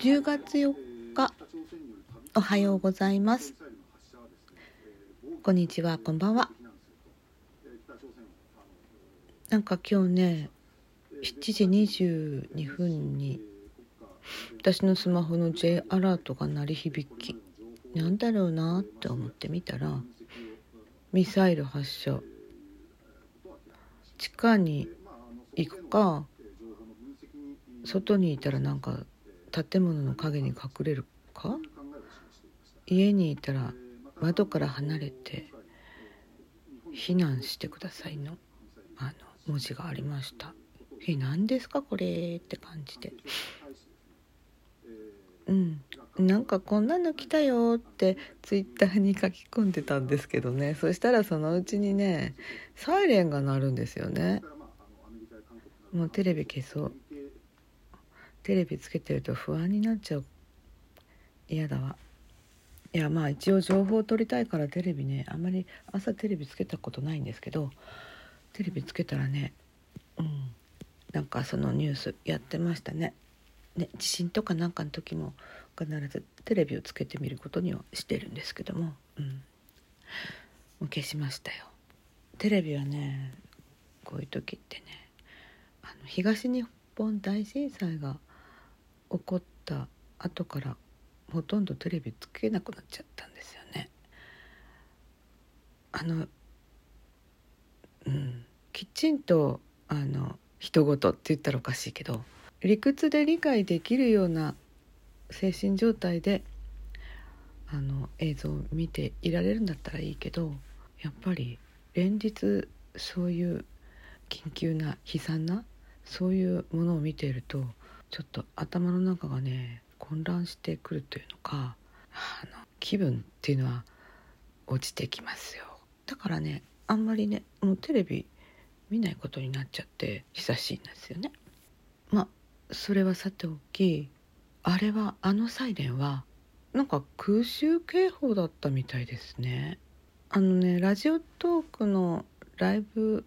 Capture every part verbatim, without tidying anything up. じゅうがつよっか、おはようございます。こんにちは、こんばんは。なんか今日ね、しちじにじゅうにふんに私のスマホの J アラートが鳴り響き、なんだろうなって思ってみたら、ミサイル発射、地下に行くか、外にいたらなんか建物の陰に隠れるか、家にいたら窓から離れて避難してくださいのあの文字がありました。え、何ですかこれって感じで、うん、なんかこんなの来たよってツイッターに書き込んでたんですけどね。そしたらそのうちにね、サイレンが鳴るんですよね。もうテレビ消そう。テレビつけてると不安になっちゃう。嫌だわ。いや、まあ一応情報を取りたいからテレビね、あんまり朝テレビつけたことないんですけど、テレビつけたらね、うん、なんかそのニュースやってましたね。ね、地震とかなんかの時も必ずテレビをつけてみることにはしてるんですけども、うん、もう消しましたよ。テレビはね、こういう時ってね、あの東日本大震災が起こった後からほとんどテレビつけなくなっちゃったんですよね。あの、うん、きちんとあの人事って言ったらおかしいけど、理屈で理解できるような精神状態であの映像を見ていられるんだったらいいけど、やっぱり連日そういう緊急な悲惨なそういうものを見ていると、ちょっと頭の中がね混乱してくるというのか、あの気分っていうのは落ちてきますよ。だからね、あんまりね、もうテレビ見ないことになっちゃって久しいんですよね。まあそれはさておき、あれはあのサイレンはなんか空襲警報だったみたいですね。あのね、ラジオトークのライブ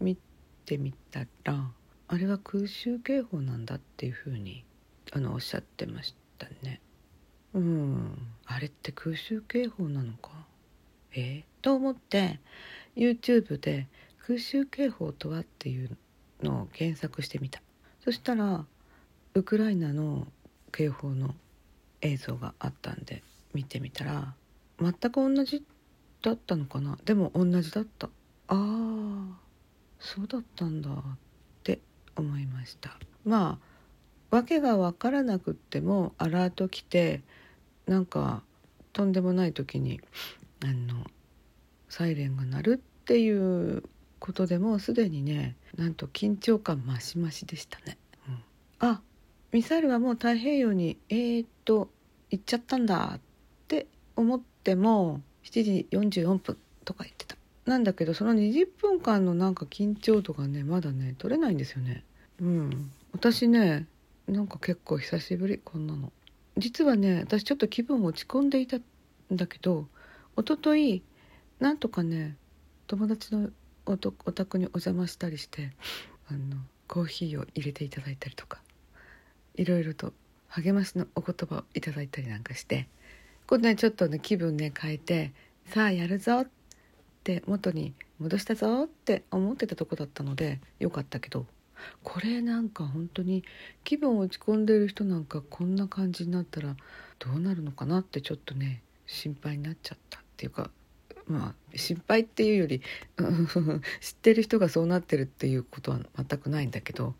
見てみたら、あれは空襲警報なんだっていうふうにあのおっしゃってましたね。うん、あれって空襲警報なのかえー、と思って YouTube で空襲警報とはっていうのを検索してみた。そしたらウクライナの警報の映像があったんで見てみたら、全く同じだったのかな。でも同じだった。ああ、そうだったんだって思いました。まあ訳が分からなくってもアラート来て、なんかとんでもない時にあのサイレンが鳴るっていうことでもうすでにね、なんと緊張感増し増しでしたね。うん、あ、ミサイルはもう太平洋にえーっと行っちゃったんだって思ってもしちじよんじゅうよんぷんとか言ってた。なんだけどそのにじゅっぷんかんのなんか緊張度がね、まだね取れないんですよね。うん、私ね、なんか結構久しぶりこんなの。実はね、私ちょっと気分落ち込んでいたんだけど、一昨日なんとかね、友達のお宅にお邪魔したりして、あのコーヒーを入れていただいたりとか、いろいろと励ましのお言葉をいただいたりなんかして、こんなにちょっとね気分ね変えて、さあやるぞって元に戻したぞって思ってたとこだったのでよかったけど、これなんか本当に気分落ち込んでる人なんかこんな感じになったらどうなるのかなって、ちょっとね心配になっちゃったっていうか、まあ心配っていうより知ってる人がそうなってるっていうことは全くないんだけど、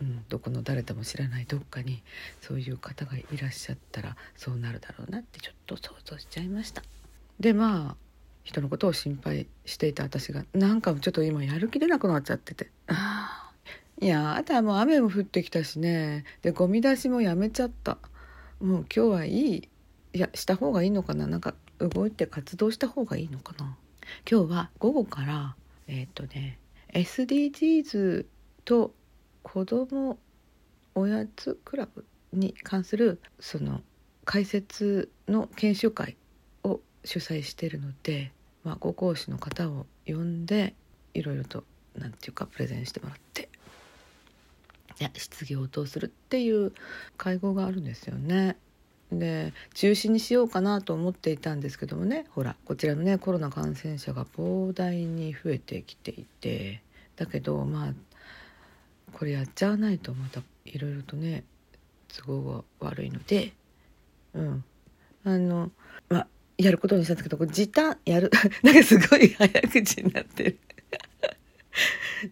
うん、どこの誰とも知らないどっかにそういう方がいらっしゃったらそうなるだろうなってちょっと想像しちゃいました。で、まあ人のことを心配していた私が、なんかちょっと今やる気出なくなっちゃってて、あいやあとはもう雨も降ってきたしね、でゴミ出しもやめちゃった。もう今日はいい、いやした方がいいのかな、なんか動いて活動した方がいいのかな。今日は午後からえっとね エスディージーズ と子どもおやつクラブに関するその解説の研修会を主催しているので、まあ、ご講師の方を呼んでいろいろとなんていうかプレゼンしてもらっていや質疑応答するっていう会合があるんですよね。で中止にしようかなと思っていたんですけどもね、ほらこちらのねコロナ感染者が膨大に増えてきていて、だけどまあこれやっちゃわないとまたいろいろとね都合が悪いので、うんあのまあやることにしたんですけど、時短やるなんかすごい早口になってる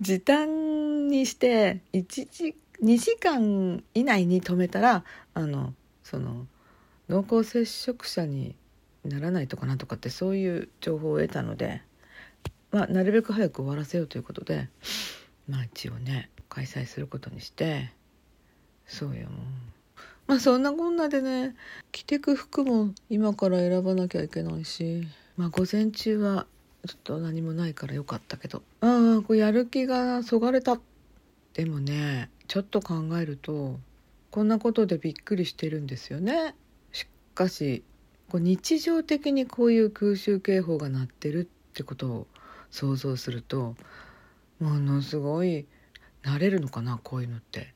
時短にしていちじにじかん以内に止めたらあのその濃厚接触者にならないとかなんとかってそういう情報を得たので、まあ、なるべく早く終わらせようということで、まあ、一応ね開催することにして、そうよもうまあそんなこんなでね着てく服も今から選ばなきゃいけないし、まあ午前中はちょっと何もないからよかったけど、ああこうやる気がそがれた。でもねちょっと考えるとこんなことでびっくりしてるんですよね。しかしこう日常的にこういう空襲警報が鳴ってるってことを想像するとものすごい慣れるのかな、こういうのって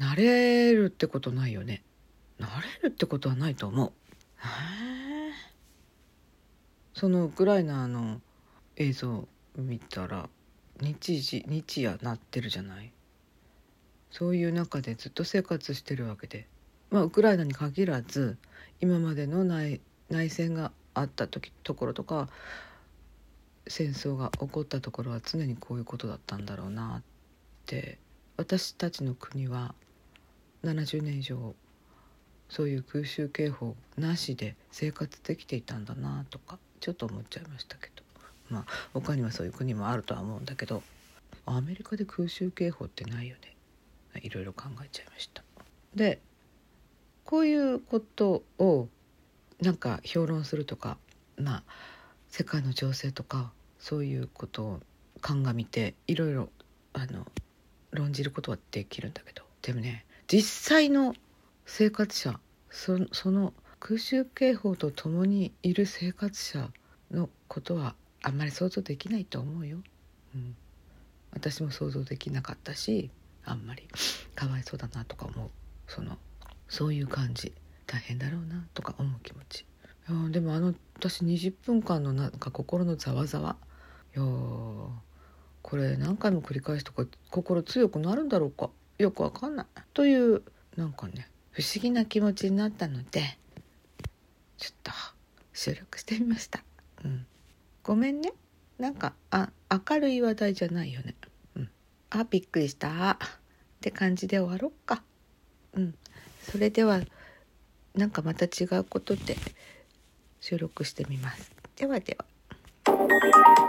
慣れるってことないよね。慣れるってことはないと思う。へえ。そのウクライナの映像見たら日時日夜鳴ってるじゃない。そういう中でずっと生活してるわけで、まあウクライナに限らず今までの内内戦があった時ところとか戦争が起こったところは常にこういうことだったんだろうなって。私たちの国はななじゅうねん以上そういう空襲警報なしで生活できていたんだなとかちょっと思っちゃいましたけど、まあ他にはそういう国もあるとは思うんだけど、アメリカで空襲警報ってないよね。いろいろ考えちゃいました。でこういうことをなんか評論するとか、まあ世界の情勢とかそういうことを鑑みていろいろあの論じることはできるんだけど、でもね実際の生活者 そ, その空襲警報とともにいる生活者のことはあんまり想像できないと思うよ、うん、私も想像できなかったしあんまりかわいそうだなとか思う、そのそういう感じ大変だろうなとか思う気持ち。いやでもあの私にじゅっぷんかんのなんか心のざわざわ、いやこれ何回も繰り返すとか心強くなるんだろうかよくわかんないというなんかね不思議な気持ちになったのでちょっと収録してみました、うん、ごめんねなんかあ明るい話題じゃないよね、うん、あびっくりしたって感じで終わろうか、うん、それではなんかまた違うことで収録してみます。ではでは。